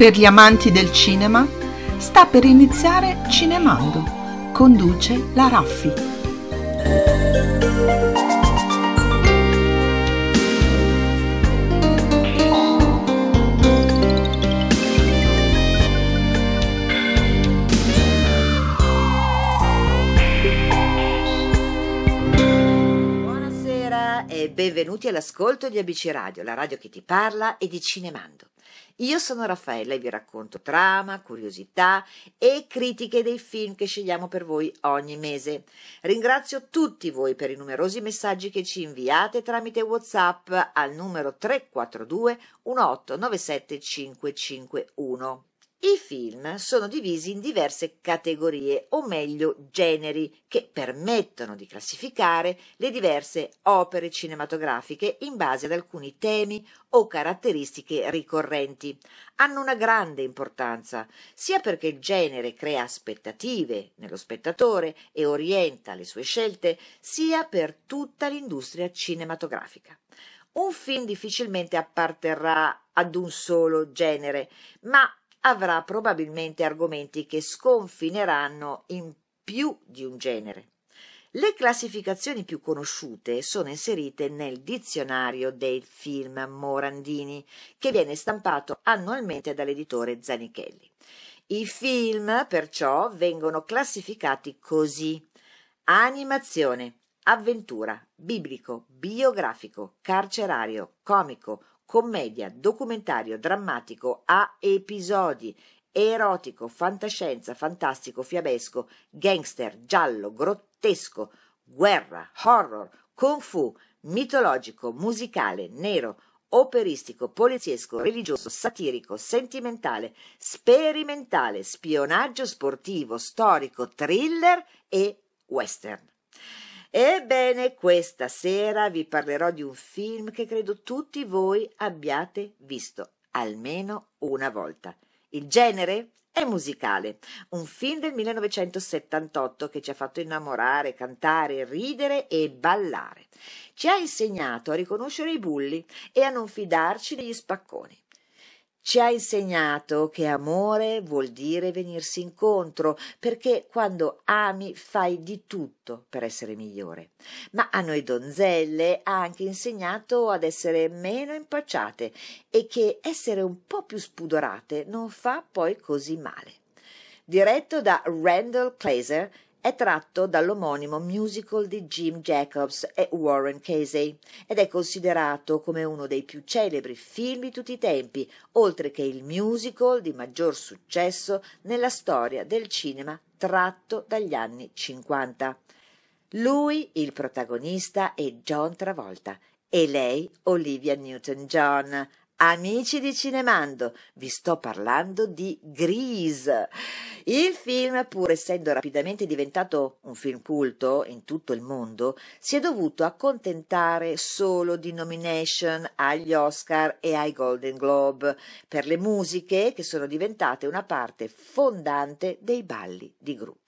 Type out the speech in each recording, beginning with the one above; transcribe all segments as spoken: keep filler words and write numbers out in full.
Per gli amanti del cinema sta per iniziare Cinemando, conduce la Raffi. Buonasera e benvenuti all'ascolto di A B C Radio, la radio che ti parla e di Cinemando. Io sono Raffaella e vi racconto trama, curiosità e critiche dei film che scegliamo per voi ogni mese. Ringrazio tutti voi per i numerosi messaggi che ci inviate tramite WhatsApp al numero tre quattro due uno otto nove sette cinque cinque uno. I film sono divisi in diverse categorie, o meglio generi, che permettono di classificare le diverse opere cinematografiche in base ad alcuni temi o caratteristiche ricorrenti. Hanno una grande importanza, sia perché il genere crea aspettative nello spettatore e orienta le sue scelte, sia per tutta l'industria cinematografica. Un film difficilmente apparterrà ad un solo genere, ma avrà probabilmente argomenti che sconfineranno in più di un genere. Le classificazioni più conosciute sono inserite nel dizionario dei film Morandini, che viene stampato annualmente dall'editore Zanichelli. I film, perciò, vengono classificati così: animazione, avventura, biblico, biografico, carcerario, comico, commedia, documentario, drammatico, a episodi, erotico, fantascienza, fantastico, fiabesco, gangster, giallo, grottesco, guerra, horror, kung fu, mitologico, musicale, nero, operistico, poliziesco, religioso, satirico, sentimentale, sperimentale, spionaggio sportivo, storico, thriller e western. Ebbene, questa sera vi parlerò di un film che credo tutti voi abbiate visto almeno una volta. Il genere è musicale, un film del millenovecentosettantotto che ci ha fatto innamorare, cantare, ridere e ballare. Ci ha insegnato a riconoscere i bulli e a non fidarci degli spacconi. Ci ha insegnato che amore vuol dire venirsi incontro, perché quando ami fai di tutto per essere migliore. Ma a noi donzelle ha anche insegnato ad essere meno impacciate e che essere un po' più spudorate non fa poi così male. Diretto da Randal Kleiser, è tratto dall'omonimo musical di Jim Jacobs e Warren Casey ed è considerato come uno dei più celebri film di tutti i tempi, oltre che il musical di maggior successo nella storia del cinema tratto dagli anni cinquanta. Lui, il protagonista, è John Travolta e lei, Olivia Newton-John. Amici di Cinemando, vi sto parlando di Grease. Il film, pur essendo rapidamente diventato un film culto in tutto il mondo, si è dovuto accontentare solo di nomination agli Oscar e ai Golden Globe per le musiche che sono diventate una parte fondante dei balli di gruppo.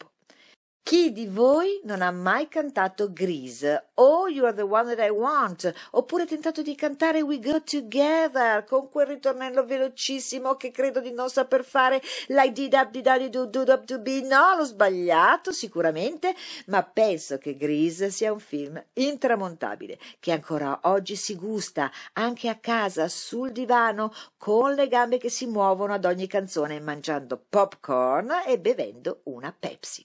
Chi di voi non ha mai cantato Grease, o You Are the One That I Want, oppure tentato di cantare We Go Together con quel ritornello velocissimo che credo di non saper fare, like did up did up do do up to be? No, l'ho sbagliato sicuramente, ma penso che Grease sia un film intramontabile che ancora oggi si gusta anche a casa sul divano con le gambe che si muovono ad ogni canzone, mangiando popcorn e bevendo una Pepsi.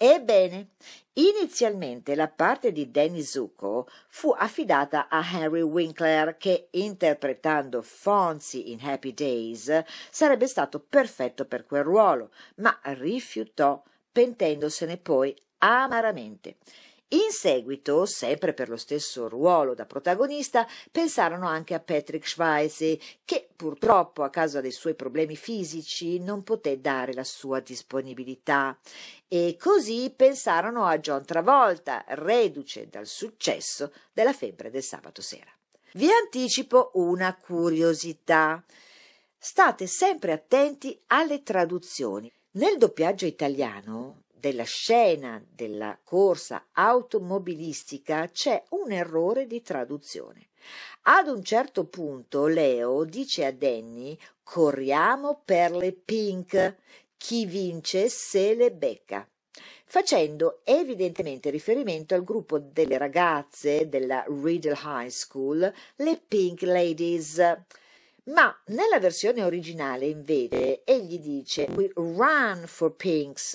Ebbene, inizialmente la parte di Danny Zuko fu affidata a Henry Winkler, che, interpretando Fonzie in Happy Days, sarebbe stato perfetto per quel ruolo, ma rifiutò, pentendosene poi amaramente. In seguito, sempre per lo stesso ruolo da protagonista, pensarono anche a Patrick Schweizer, che purtroppo a causa dei suoi problemi fisici non poté dare la sua disponibilità. E così pensarono a John Travolta, reduce dal successo della febbre del sabato sera. Vi anticipo una curiosità. State sempre attenti alle traduzioni. Nel doppiaggio italiano della scena della corsa automobilistica c'è un errore di traduzione. Ad un certo punto Leo dice a Danny: corriamo per le pink, chi vince se le becca, facendo evidentemente riferimento al gruppo delle ragazze della Riddle High School, le Pink Ladies. Ma nella versione originale, invece, egli dice "We run for pinks".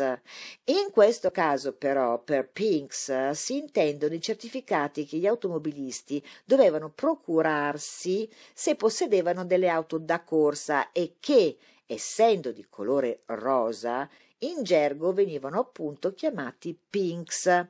In questo caso, però, per pinks si intendono i certificati che gli automobilisti dovevano procurarsi se possedevano delle auto da corsa e che, essendo di colore rosa, in gergo venivano appunto chiamati pinks.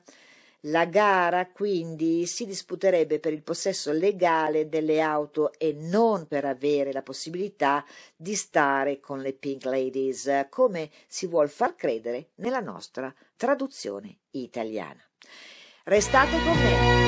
La gara quindi si disputerebbe per il possesso legale delle auto e non per avere la possibilità di stare con le Pink Ladies, come si vuol far credere nella nostra traduzione italiana. Restate con me.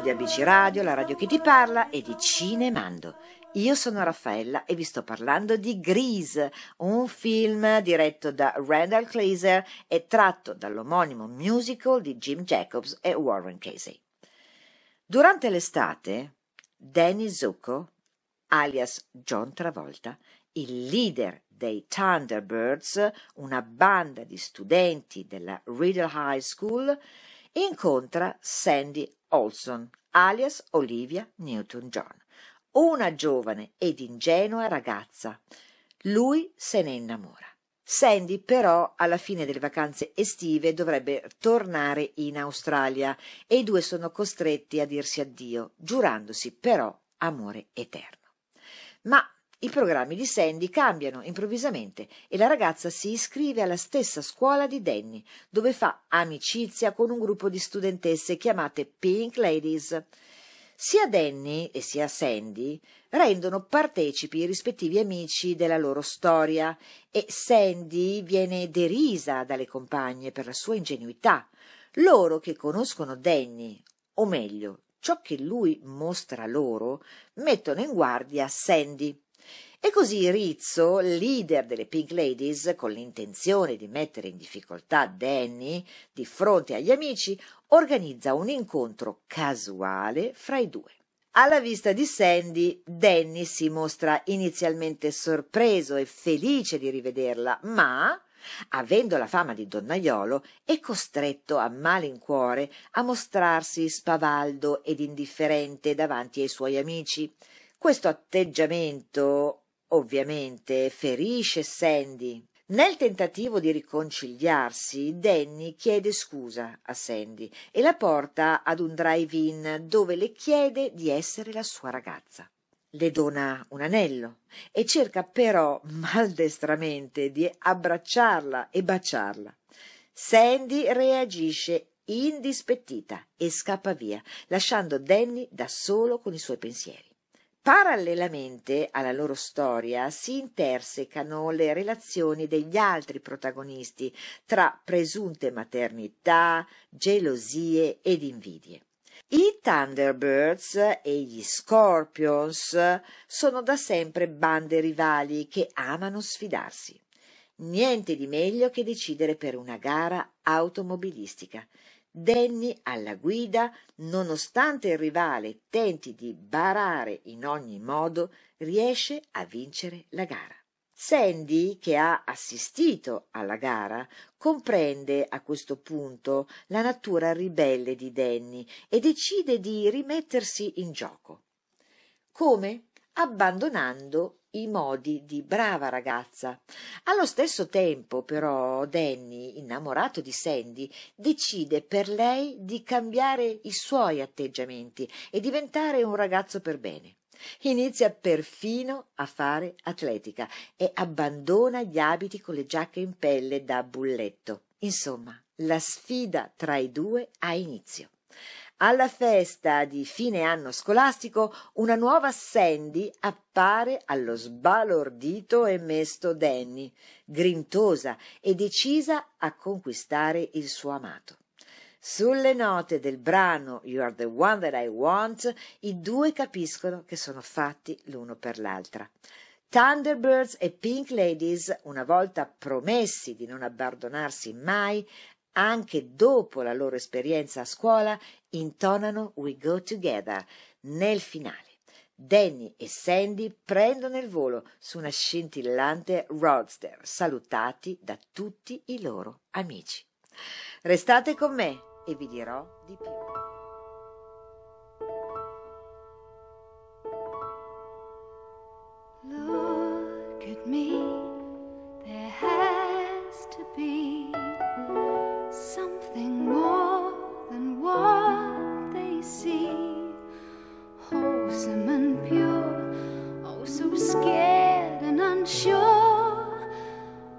Di A B C Radio, la radio che ti parla, e di Cinemando. Io sono Raffaella e vi sto parlando di Grease, un film diretto da Randal Kleiser e tratto dall'omonimo musical di Jim Jacobs e Warren Casey. Durante l'estate, Danny Zuko, alias John Travolta, il leader dei Thunderbirds, una banda di studenti della Riddle High School, incontra Sandy Olson, alias Olivia Newton-John, una giovane ed ingenua ragazza. Lui se ne innamora. Sandy però alla fine delle vacanze estive dovrebbe tornare in Australia e i due sono costretti a dirsi addio, giurandosi però amore eterno. Ma i programmi di Sandy cambiano improvvisamente e la ragazza si iscrive alla stessa scuola di Danny, dove fa amicizia con un gruppo di studentesse chiamate Pink Ladies. Sia Danny e sia Sandy rendono partecipi i rispettivi amici della loro storia e Sandy viene derisa dalle compagne per la sua ingenuità. Loro che conoscono Danny, o meglio, ciò che lui mostra loro, mettono in guardia Sandy. E così Rizzo, leader delle Pink Ladies, con l'intenzione di mettere in difficoltà Danny di fronte agli amici, organizza un incontro casuale fra i due. Alla vista di Sandy, Danny si mostra inizialmente sorpreso e felice di rivederla, ma, avendo la fama di donnaiolo, è costretto a malincuore a mostrarsi spavaldo ed indifferente davanti ai suoi amici. Questo atteggiamento ovviamente ferisce Sandy. Nel tentativo di riconciliarsi, Danny chiede scusa a Sandy e la porta ad un drive-in dove le chiede di essere la sua ragazza. Le dona un anello e cerca però maldestramente di abbracciarla e baciarla. Sandy reagisce indispettita e scappa via, lasciando Danny da solo con i suoi pensieri. Parallelamente alla loro storia si intersecano le relazioni degli altri protagonisti tra presunte maternità, gelosie ed invidie. I Thunderbirds e gli Scorpions sono da sempre bande rivali che amano sfidarsi. Niente di meglio che decidere per una gara automobilistica. Danny alla guida, nonostante il rivale tenti di barare in ogni modo, riesce a vincere la gara. Sandy, che ha assistito alla gara, comprende a questo punto la natura ribelle di Danny e decide di rimettersi in gioco. Come? Abbandonando i modi di brava ragazza. Allo stesso tempo, però, Danny, innamorato di Sandy, decide per lei di cambiare i suoi atteggiamenti e diventare un ragazzo per bene. Inizia perfino a fare atletica e abbandona gli abiti con le giacche in pelle da bulletto. Insomma, la sfida tra i due ha inizio. Alla festa di fine anno scolastico, una nuova Sandy appare allo sbalordito e mesto Danny, grintosa e decisa a conquistare il suo amato. Sulle note del brano You're the One That I Want, i due capiscono che sono fatti l'uno per l'altra. Thunderbirds e Pink Ladies, una volta promessi di non abbandonarsi mai, anche dopo la loro esperienza a scuola, intonano We Go Together nel finale. Danny e Sandy prendono il volo su una scintillante roadster, salutati da tutti i loro amici. Restate con me e vi dirò di più. Look at me. There has to be something more than what they see, wholesome and pure, oh so scared and unsure,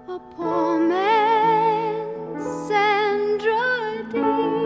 a poor man's Sandra Dee.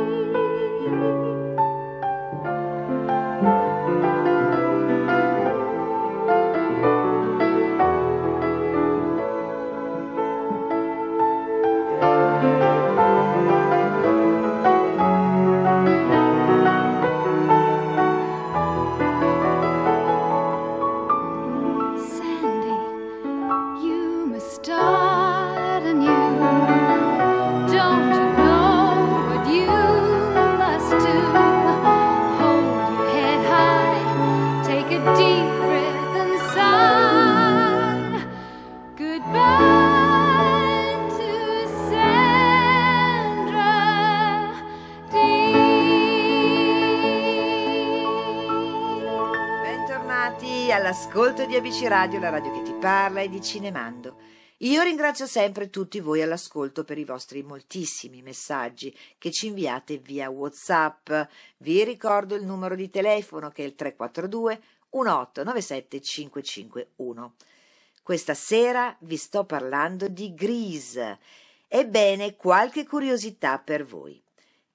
Ascolto di A B C Radio, la radio che ti parla, e di Cinemando. Io ringrazio sempre tutti voi all'ascolto per i vostri moltissimi messaggi che ci inviate via WhatsApp. Vi ricordo il numero di telefono che è il tre quattro due uno otto nove sette cinque cinque uno. Questa sera vi sto parlando di Grease. Ebbene, qualche curiosità per voi.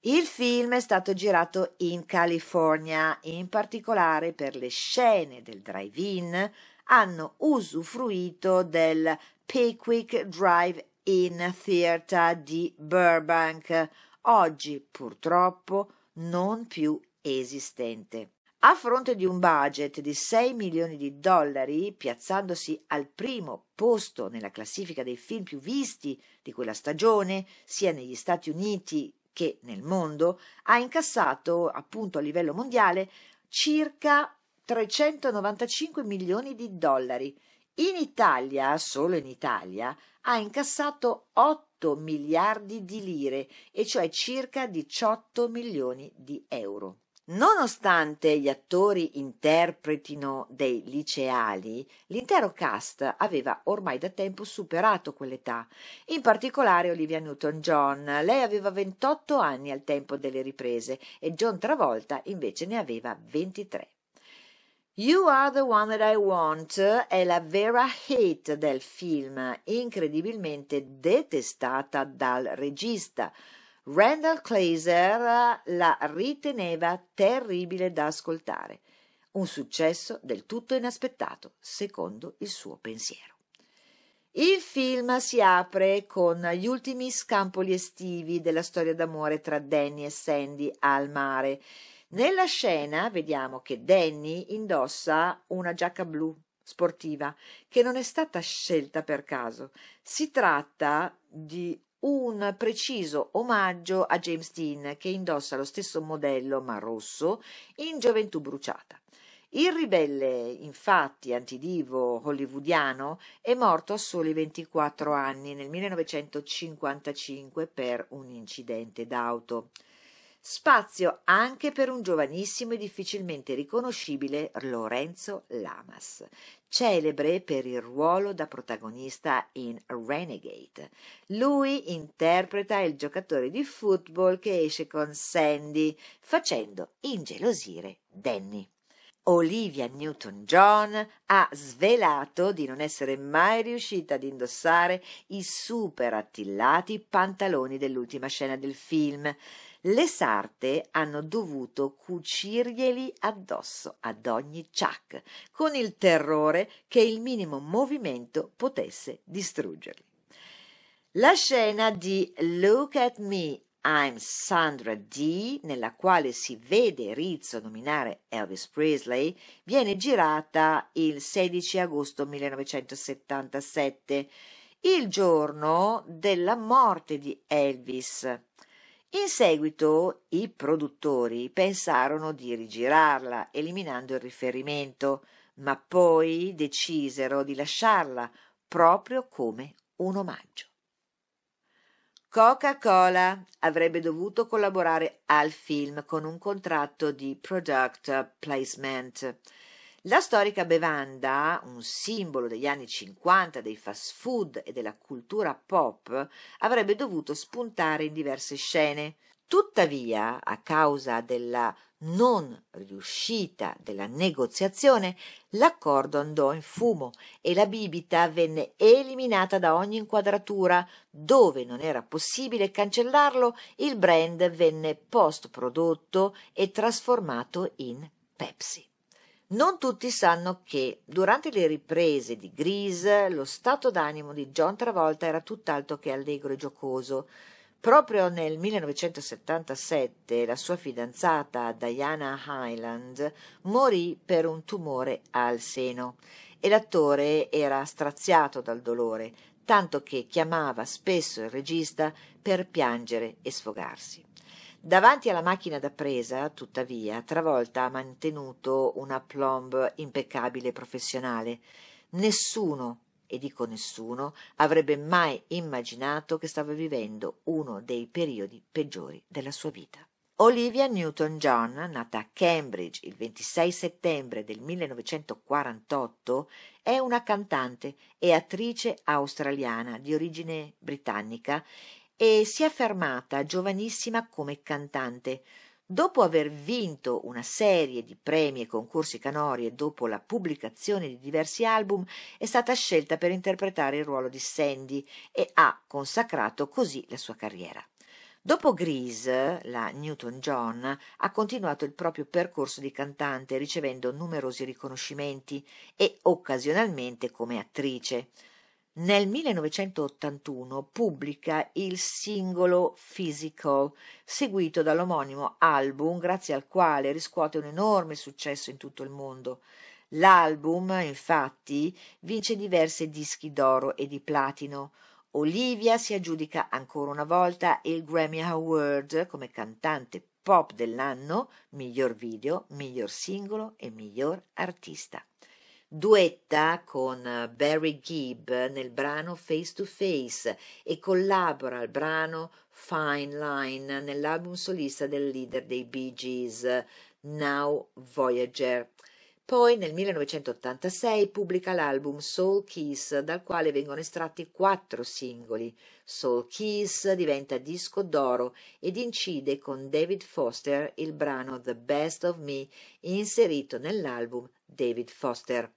Il film è stato girato in California, in particolare per le scene del drive-in hanno usufruito del Pickwick Drive-in Theater di Burbank, oggi purtroppo non più esistente. A fronte di un budget di sei milioni di dollari, piazzandosi al primo posto nella classifica dei film più visti di quella stagione, sia negli Stati Uniti che nel mondo, ha incassato appunto a livello mondiale circa trecentonovantacinque milioni di dollari. In Italia, solo in Italia, ha incassato otto miliardi di lire, e cioè circa diciotto milioni di euro. Nonostante gli attori interpretino dei liceali, l'intero cast aveva ormai da tempo superato quell'età, in particolare Olivia Newton-John. Lei aveva ventotto anni al tempo delle riprese e John Travolta invece ne aveva ventitré. You Are the One That I Want è la vera hit del film, incredibilmente detestata dal regista. Randal Kleiser la riteneva terribile da ascoltare, un successo del tutto inaspettato, secondo il suo pensiero. Il film si apre con gli ultimi scampoli estivi della storia d'amore tra Danny e Sandy al mare. Nella scena vediamo che Danny indossa una giacca blu sportiva che non è stata scelta per caso. Si tratta di un preciso omaggio a James Dean, che indossa lo stesso modello ma rosso in Gioventù bruciata. Il ribelle, infatti, antidivo hollywoodiano è morto a soli ventiquattro anni nel millenovecentocinquantacinque per un incidente d'auto. Spazio anche per un giovanissimo e difficilmente riconoscibile Lorenzo Lamas, celebre per il ruolo da protagonista in Renegade. Lui interpreta il giocatore di football che esce con Sandy, facendo ingelosire Danny. Olivia Newton-John ha svelato di non essere mai riuscita ad indossare i super attillati pantaloni dell'ultima scena del film. Le sarte hanno dovuto cucirglieli addosso ad ogni ciak, con il terrore che il minimo movimento potesse distruggerli. La scena di Look at Me, I'm Sandra Dee, nella quale si vede Rizzo nominare Elvis Presley, viene girata il sedici agosto millenovecentosettantasette, il giorno della morte di Elvis. In seguito i produttori pensarono di rigirarla, eliminando il riferimento, ma poi decisero di lasciarla proprio come un omaggio. Coca-Cola avrebbe dovuto collaborare al film con un contratto di product placement. La storica bevanda, un simbolo degli anni cinquanta, dei fast food e della cultura pop, avrebbe dovuto spuntare in diverse scene. Tuttavia, a causa della non riuscita della negoziazione, l'accordo andò in fumo e la bibita venne eliminata da ogni inquadratura. Dove non era possibile cancellarlo, il brand venne post-prodotto e trasformato in Pepsi. Non tutti sanno che durante le riprese di Grease lo stato d'animo di John Travolta era tutt'altro che allegro e giocoso. Proprio nel millenovecentosettantasette la sua fidanzata Diana Highland morì per un tumore al seno e l'attore era straziato dal dolore, tanto che chiamava spesso il regista per piangere e sfogarsi. Davanti alla macchina da presa, tuttavia, Travolta ha mantenuto un aplomb impeccabile e professionale. Nessuno, e dico nessuno, avrebbe mai immaginato che stava vivendo uno dei periodi peggiori della sua vita. Olivia Newton-John, nata a Cambridge il ventisei settembre del millenovecentoquarantotto, è una cantante e attrice australiana di origine britannica e si è affermata giovanissima come cantante. Dopo aver vinto una serie di premi e concorsi canori e dopo la pubblicazione di diversi album, è stata scelta per interpretare il ruolo di Sandy e ha consacrato così la sua carriera. Dopo Grease, la Newton-John ha continuato il proprio percorso di cantante, ricevendo numerosi riconoscimenti e occasionalmente come attrice. Nel millenovecentottantuno pubblica il singolo Physical, seguito dall'omonimo album, grazie al quale riscuote un enorme successo in tutto il mondo. L'album, infatti, vince diversi dischi d'oro e di platino. Olivia si aggiudica ancora una volta il Grammy Award come cantante pop dell'anno, miglior video, miglior singolo e miglior artista. Duetta con Barry Gibb nel brano Face to Face e collabora al brano Fine Line nell'album solista del leader dei Bee Gees, Now Voyager. Poi nel millenovecentottantasei pubblica l'album Soul Kiss, dal quale vengono estratti quattro singoli. Soul Kiss diventa disco d'oro ed incide con David Foster il brano The Best of Me, inserito nell'album David Foster.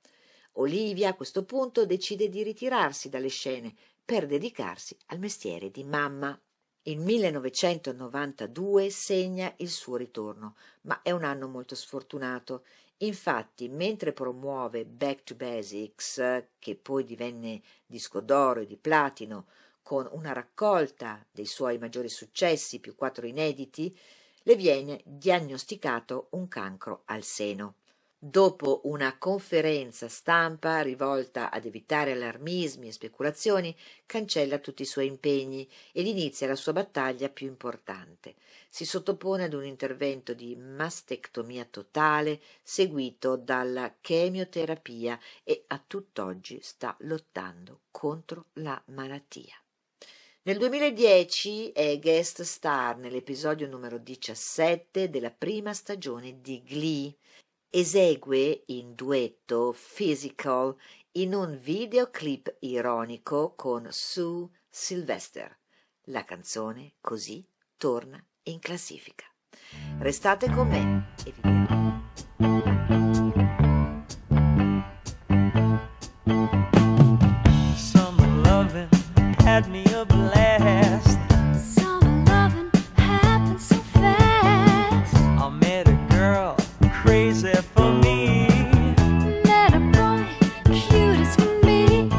Olivia a questo punto decide di ritirarsi dalle scene per dedicarsi al mestiere di mamma. Il millenovecentonovantadue segna il suo ritorno, ma è un anno molto sfortunato. Infatti, mentre promuove Back to Basics, che poi divenne disco d'oro e di platino, con una raccolta dei suoi maggiori successi più quattro inediti, le viene diagnosticato un cancro al seno. Dopo una conferenza stampa rivolta ad evitare allarmismi e speculazioni, cancella tutti i suoi impegni ed inizia la sua battaglia più importante. Si sottopone ad un intervento di mastectomia totale seguito dalla chemioterapia e a tutt'oggi sta lottando contro la malattia. Nel duemiladieci è guest star nell'episodio numero diciassette della prima stagione di Glee. Esegue in duetto Physical in un videoclip ironico con Sue Sylvester. La canzone così torna in classifica. Restate con me e vi dirò. Summer loving had me a blast. Summer loving happened so fast. I met a girl crazy for me. Met a boy, cute as can be.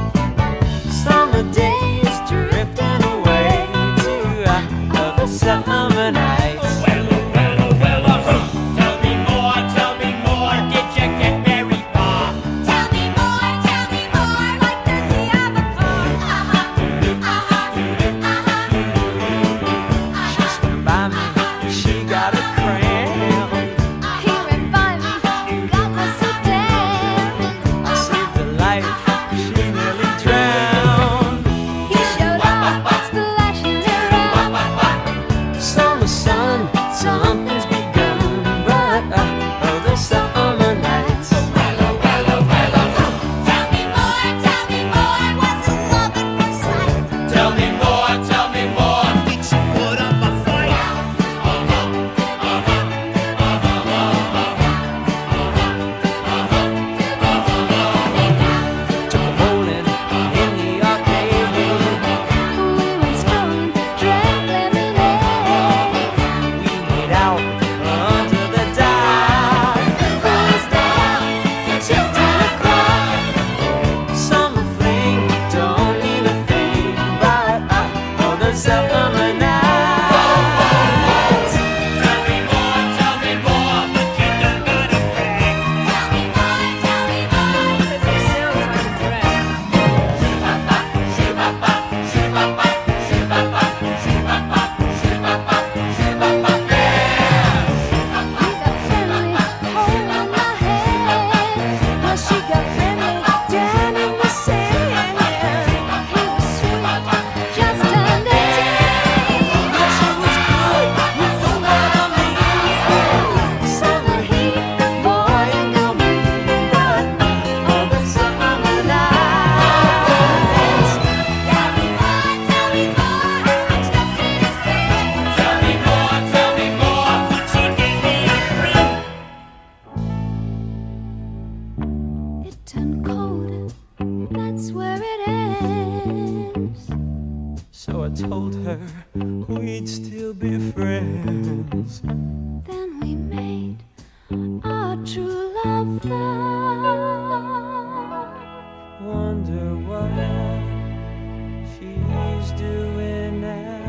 Summer days drifting away to other summer nights. Well, well, well, well, tell me more, tell me more. Did you get very far? Tell me more, tell me more. What does he have a for? Uh-huh, uh-huh. told her we'd still be friends. Then we made our true love vow. Wonder what she's doing now.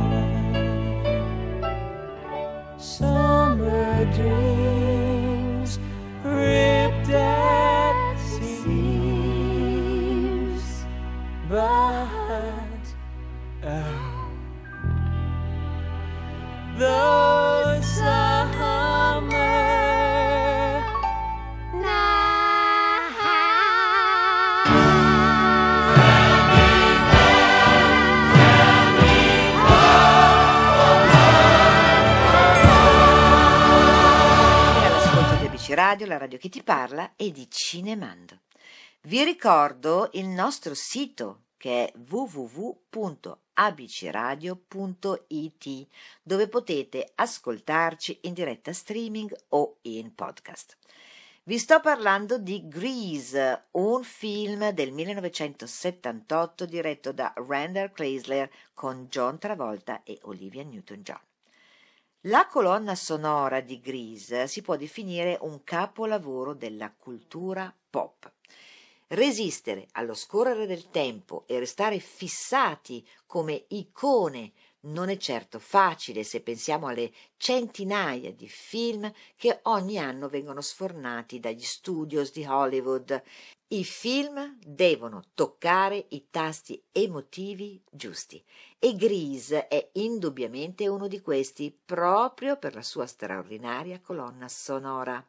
Summer dreams ripped at seams, but oh, those summer Radio, la radio che ti parla e di Cinemando. Vi ricordo il nostro sito che è w w w punto a b c radio punto i t, dove potete ascoltarci in diretta streaming o in podcast. Vi sto parlando di Grease, un film del millenovecentosettantotto diretto da Randal Kleiser con John Travolta e Olivia Newton-John. La colonna sonora di Grease si può definire un capolavoro della cultura pop. Resistere allo scorrere del tempo e restare fissati come icone non è certo facile se pensiamo alle centinaia di film che ogni anno vengono sfornati dagli studios di Hollywood. I film devono toccare i tasti emotivi giusti e Grease è indubbiamente uno di questi, proprio per la sua straordinaria colonna sonora.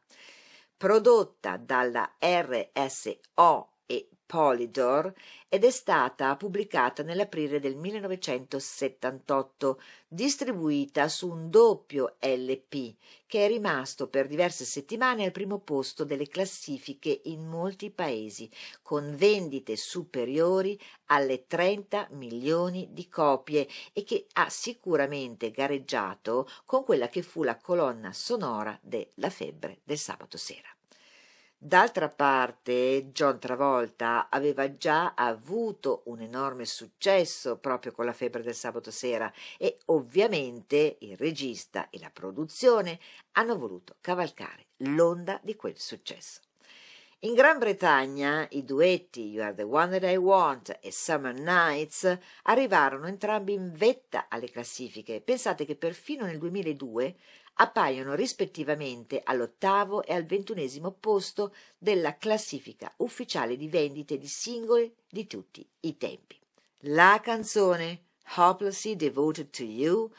Prodotta dalla R S O e Polydor ed è stata pubblicata nell'aprile del millenovecentosettantotto, distribuita su un doppio L P che è rimasto per diverse settimane al primo posto delle classifiche in molti paesi, con vendite superiori alle trenta milioni di copie e che ha sicuramente gareggiato con quella che fu la colonna sonora della febbre del sabato sera. D'altra parte, John Travolta aveva già avuto un enorme successo proprio con la febbre del sabato sera e ovviamente il regista e la produzione hanno voluto cavalcare l'onda di quel successo. In Gran Bretagna i duetti You Are the One That I Want e Summer Nights arrivarono entrambi in vetta alle classifiche. Pensate che perfino nel duemiladue appaiono rispettivamente all'ottavo e al ventunesimo posto della classifica ufficiale di vendite di singoli di tutti i tempi. La canzone Hopelessly Devoted to You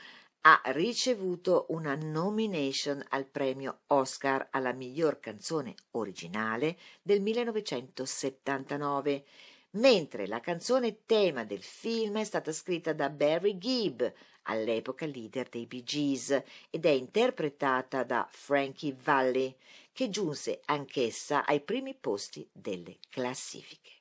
ha ricevuto una nomination al premio Oscar alla miglior canzone originale del millenovecentosettantanove, mentre la canzone tema del film è stata scritta da Barry Gibb, all'epoca leader dei Bee Gees, ed è interpretata da Frankie Valli, che giunse anch'essa ai primi posti delle classifiche.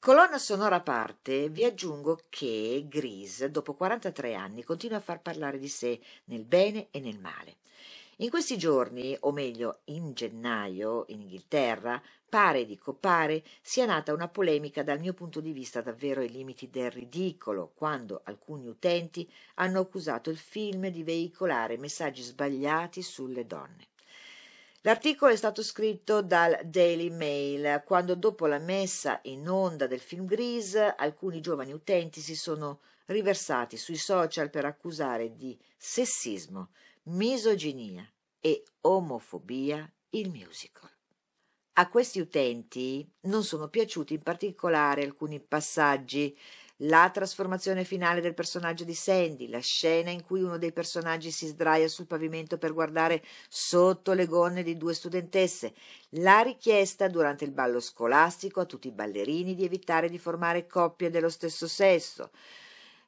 Colonna sonora a parte, vi aggiungo che Grease, dopo quarantatré anni, continua a far parlare di sé nel bene e nel male. In questi giorni, o meglio in gennaio, in Inghilterra, pare di copare, sia nata una polemica dal mio punto di vista davvero ai limiti del ridicolo, quando alcuni utenti hanno accusato il film di veicolare messaggi sbagliati sulle donne. L'articolo è stato scritto dal Daily Mail, quando dopo la messa in onda del film Grease alcuni giovani utenti si sono riversati sui social per accusare di sessismo, misoginia e omofobia il musical. A questi utenti non sono piaciuti in particolare alcuni passaggi: la trasformazione finale del personaggio di Sandy, la scena in cui uno dei personaggi si sdraia sul pavimento per guardare sotto le gonne di due studentesse, la richiesta durante il ballo scolastico a tutti i ballerini di evitare di formare coppie dello stesso sesso,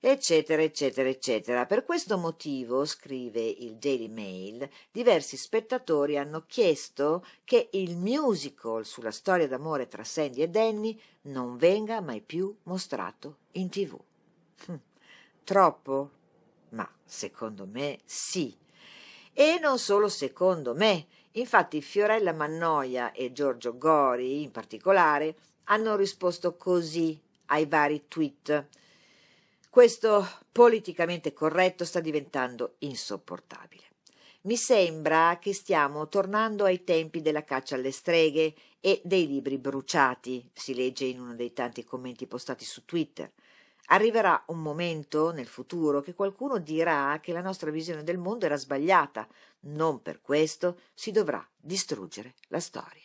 eccetera, eccetera, eccetera. Per questo motivo, scrive il Daily Mail, diversi spettatori hanno chiesto che il musical sulla storia d'amore tra Sandy e Danny non venga mai più mostrato in tivù. Hm. Troppo? Ma secondo me sì. E non solo secondo me. Infatti Fiorella Mannoia e Giorgio Gori, in particolare, hanno risposto così ai vari tweet. Questo politicamente corretto sta diventando insopportabile. Mi sembra che stiamo tornando ai tempi della caccia alle streghe e dei libri bruciati, si legge in uno dei tanti commenti postati su Twitter. Arriverà un momento nel futuro che qualcuno dirà che la nostra visione del mondo era sbagliata, non per questo si dovrà distruggere la storia.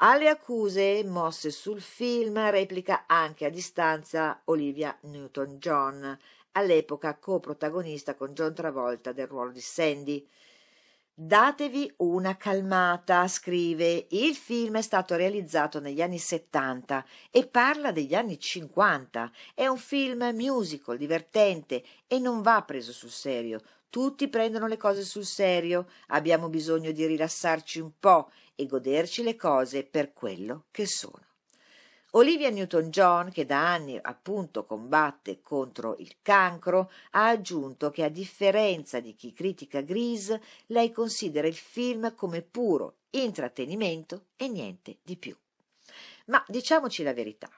Alle accuse mosse sul film replica anche a distanza Olivia Newton-John, all'epoca coprotagonista con John Travolta del ruolo di Sandy. Datevi una calmata, scrive. Il film è stato realizzato negli anni settanta e parla degli anni cinquanta. È un film musical, divertente e non va preso sul serio. Tutti prendono le cose sul serio. Abbiamo bisogno di rilassarci un po' e goderci le cose per quello che sono. Olivia Newton-John, che da anni appunto combatte contro il cancro, ha aggiunto che a differenza di chi critica Grease, lei considera il film come puro intrattenimento e niente di più. Ma diciamoci la verità,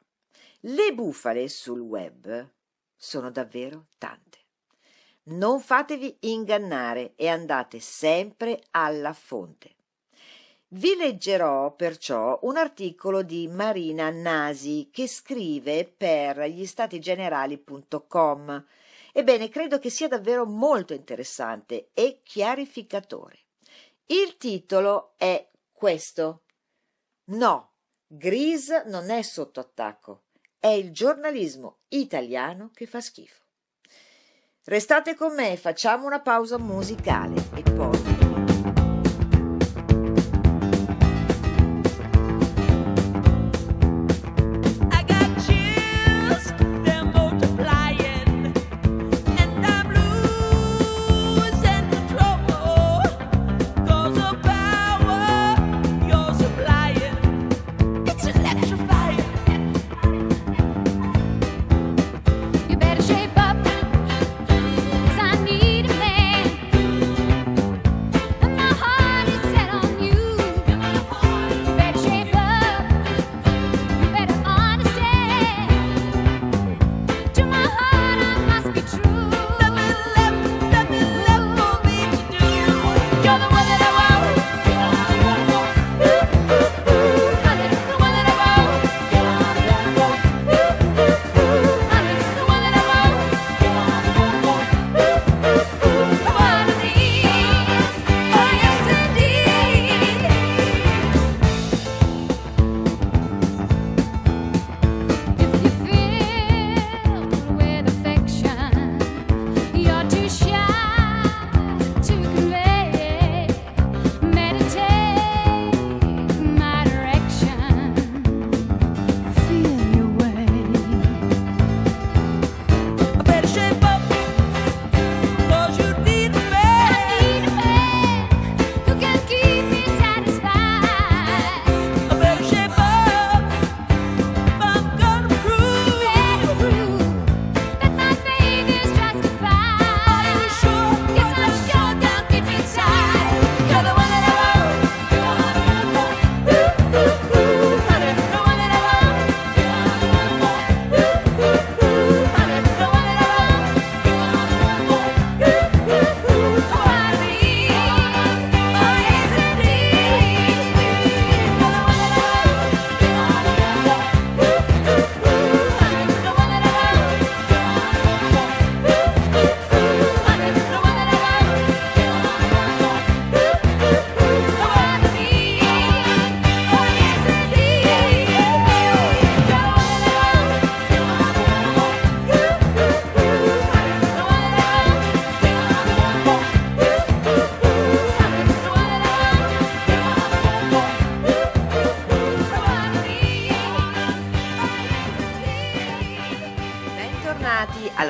le bufale sul web sono davvero tante. Non fatevi ingannare e andate sempre alla fonte. Vi leggerò perciò un articolo di Marina Nasi che scrive per gli stati generali punto com. Ebbene, credo che sia davvero molto interessante e chiarificatore. Il titolo è questo: No, Grease non è sotto attacco, è il giornalismo italiano che fa schifo. Restate con me, facciamo una pausa musicale e poi...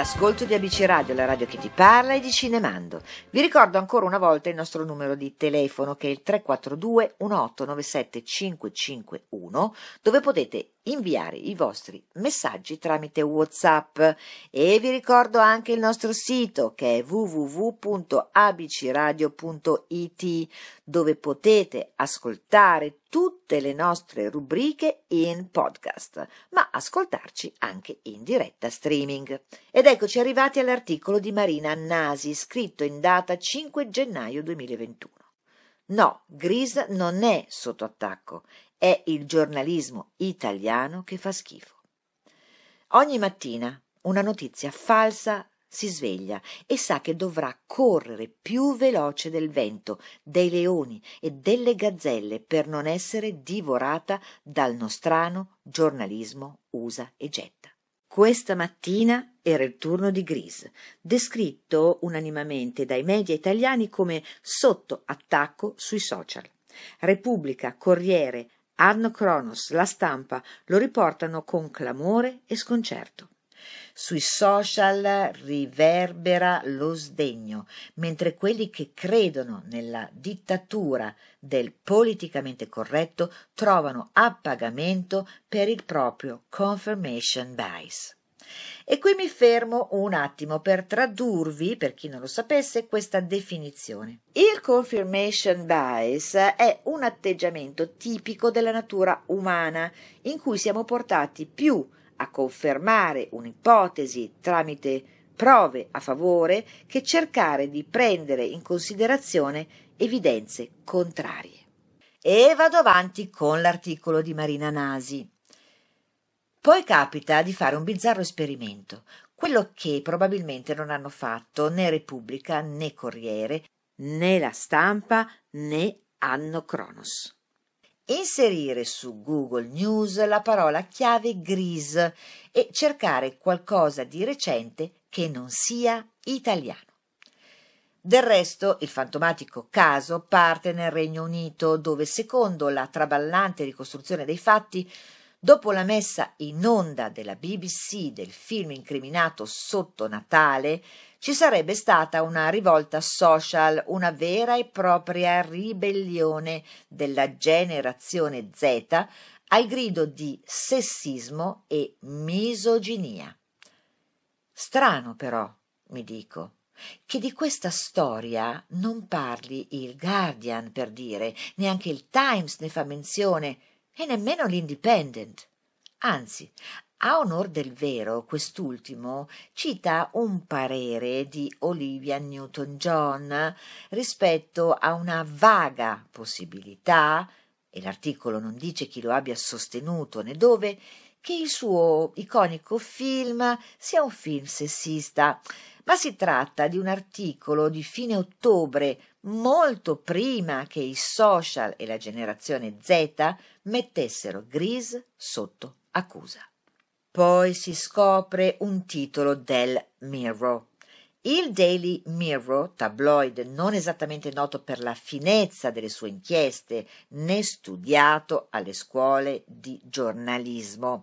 Ascolto di A B C Radio, la radio che ti parla, e di Cinemando. Vi ricordo ancora una volta il nostro numero di telefono, che è il tre quattro due uno otto nove sette cinque cinque uno, dove potete inviare i vostri messaggi tramite WhatsApp, e vi ricordo anche il nostro sito che è w w w punto a b c radio punto i t, dove potete ascoltare tutte le nostre rubriche in podcast, ma ascoltarci anche in diretta streaming. Ed eccoci arrivati all'articolo di Marina Nasi, scritto in data cinque gennaio duemilaventuno. No, Grease non è sotto attacco, è il giornalismo italiano che fa schifo. Ogni mattina una notizia falsa si sveglia e sa che dovrà correre più veloce del vento, dei leoni e delle gazzelle per non essere divorata dal nostrano giornalismo usa e getta. Questa mattina era il turno di Grease, descritto unanimemente dai media italiani come sotto attacco sui social. Repubblica, Corriere, Adnkronos, La Stampa lo riportano con clamore e sconcerto. Sui social riverbera lo sdegno, mentre quelli che credono nella dittatura del politicamente corretto trovano appagamento per il proprio confirmation bias. E qui mi fermo un attimo per tradurvi, per chi non lo sapesse, questa definizione. Il confirmation bias è un atteggiamento tipico della natura umana, in cui siamo portati più a confermare un'ipotesi tramite prove a favore che cercare di prendere in considerazione evidenze contrarie. E vado avanti con l'articolo di Marina Nasi. Poi capita di fare un bizzarro esperimento, quello che probabilmente non hanno fatto né Repubblica, né Corriere, né La Stampa, né Adnkronos. Inserire su Google News la parola chiave Grease e cercare qualcosa di recente che non sia italiano. Del resto, il fantomatico caso parte nel Regno Unito, dove, secondo la traballante ricostruzione dei fatti, dopo la messa in onda della B B C del film incriminato Sotto Natale, ci sarebbe stata una rivolta social, una vera e propria ribellione della generazione Z al grido di sessismo e misoginia. Strano però, mi dico, che di questa storia non parli il Guardian, per dire, neanche il Times ne fa menzione, e nemmeno l'Independent. Anzi, a onor del vero, quest'ultimo cita un parere di Olivia Newton-John rispetto a una vaga possibilità, e l'articolo non dice chi lo abbia sostenuto né dove, che il suo iconico film sia un film sessista, ma si tratta di un articolo di fine ottobre, molto prima che i social e la generazione Z mettessero Grease sotto accusa. Poi si scopre un titolo del Mirror. Il Daily Mirror, tabloid non esattamente noto per la finezza delle sue inchieste, né studiato alle scuole di giornalismo.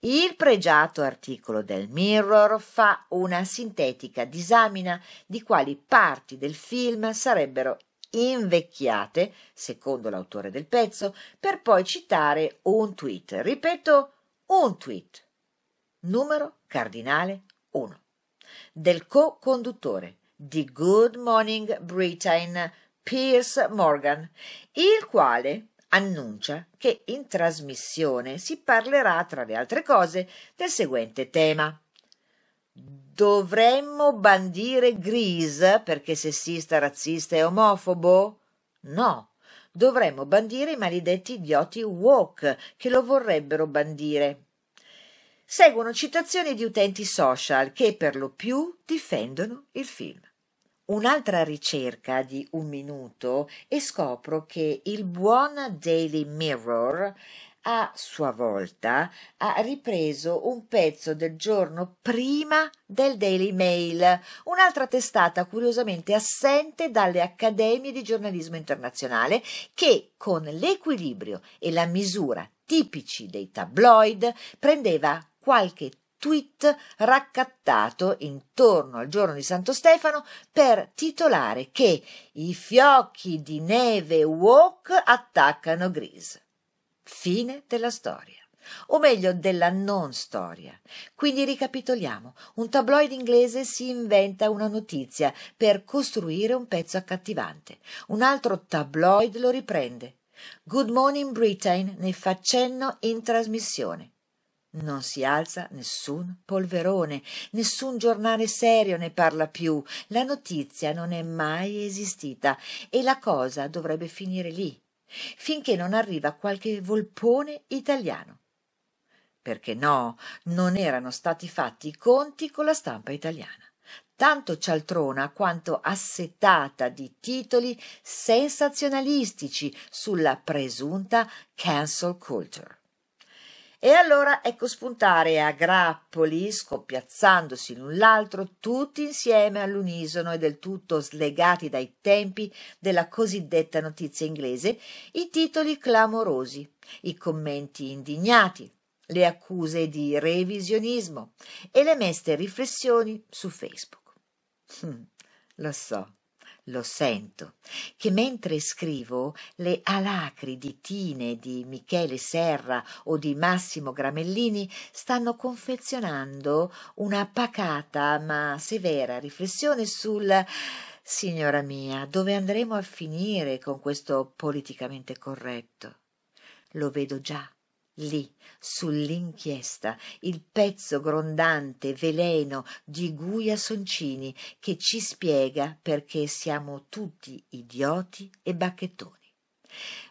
Il pregiato articolo del Mirror fa una sintetica disamina di quali parti del film sarebbero invecchiate, secondo l'autore del pezzo, per poi citare un tweet. Ripeto, un tweet, numero cardinale uno, del co-conduttore di Good Morning Britain, Piers Morgan, il quale annuncia che in trasmissione si parlerà, tra le altre cose, del seguente tema. Dovremmo bandire Grease perché sessista, razzista e omofobo? No, dovremmo bandire i maledetti idioti woke che lo vorrebbero bandire. Seguono citazioni di utenti social che per lo più difendono il film. Un'altra ricerca di un minuto e scopro che il buon Daily Mirror a sua volta ha ripreso un pezzo del giorno prima del Daily Mail, un'altra testata curiosamente assente dalle accademie di giornalismo internazionale che, con l'equilibrio e la misura tipici dei tabloid, prendeva qualche tweet raccattato intorno al giorno di Santo Stefano per titolare che i fiocchi di neve woke attaccano Grease. Fine della storia. o meglio della non storia. Quindi ricapitoliamo: un tabloid inglese si inventa una notizia per costruire un pezzo accattivante, un altro tabloid lo riprende. Good Morning Britain ne fa cenno in trasmissione. Non si alza nessun polverone, nessun giornale serio ne parla più, la notizia non è mai esistita e la cosa dovrebbe finire lì, finché non arriva qualche volpone italiano. Perché no, non erano stati fatti i conti con la stampa italiana, tanto cialtrona quanto assetata di titoli sensazionalistici sulla presunta cancel culture. E allora ecco spuntare a grappoli, scoppiazzandosi l'un l'altro, tutti insieme all'unisono e del tutto slegati dai tempi della cosiddetta notizia inglese, i titoli clamorosi, i commenti indignati, le accuse di revisionismo e le meste riflessioni su Facebook. Hm, lo so. Lo sento, che mentre scrivo le alacriditine di Michele Serra o di Massimo Gramellini stanno confezionando una pacata ma severa riflessione sul «Signora mia, dove andremo a finire con questo politicamente corretto?» Lo vedo già. Lì, sull'inchiesta, il pezzo grondante, veleno di Guia Soncini che ci spiega perché siamo tutti idioti e bacchettoni.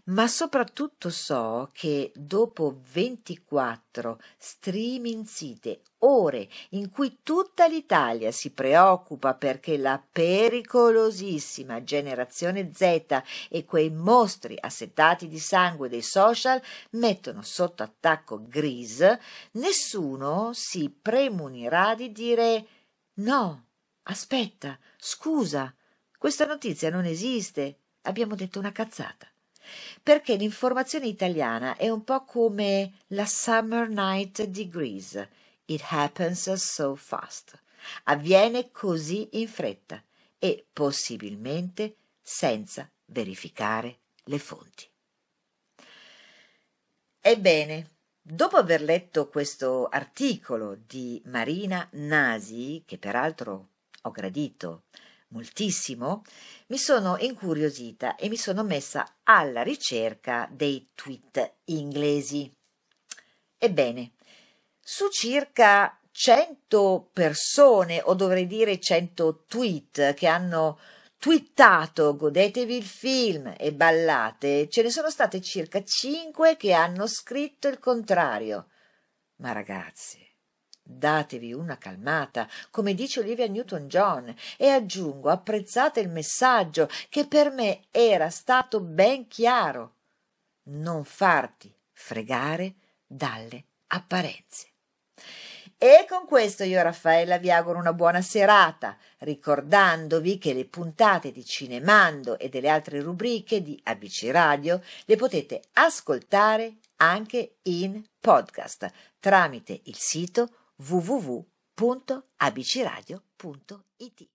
Ma soprattutto so che dopo ventiquattro striminzite ore in cui tutta l'Italia si preoccupa perché la pericolosissima generazione Z e quei mostri assetati di sangue dei social mettono sotto attacco Grease, nessuno si premunirà di dire «No, aspetta, scusa, questa notizia non esiste, abbiamo detto una cazzata». Perché l'informazione italiana è un po' come la Summer Night di Grease. It happens so fast. Avviene così in fretta e possibilmente senza verificare le fonti. Ebbene, dopo aver letto questo articolo di Marina Nasi, che peraltro ho gradito moltissimo, mi sono incuriosita e mi sono messa alla ricerca dei tweet inglesi. Ebbene, su circa cento persone, o dovrei dire cento tweet, che hanno twittato «Godetevi il film» e «Ballate», ce ne sono state circa cinque che hanno scritto il contrario. Ma ragazzi, datevi una calmata, come dice Olivia Newton-John, e aggiungo: apprezzate il messaggio, che per me era stato ben chiaro. Non farti fregare dalle apparenze. E con questo io, Raffaella, vi auguro una buona serata, ricordandovi che le puntate di Cinemando e delle altre rubriche di A B C Radio le potete ascoltare anche in podcast tramite il sito www punto abcradio punto it.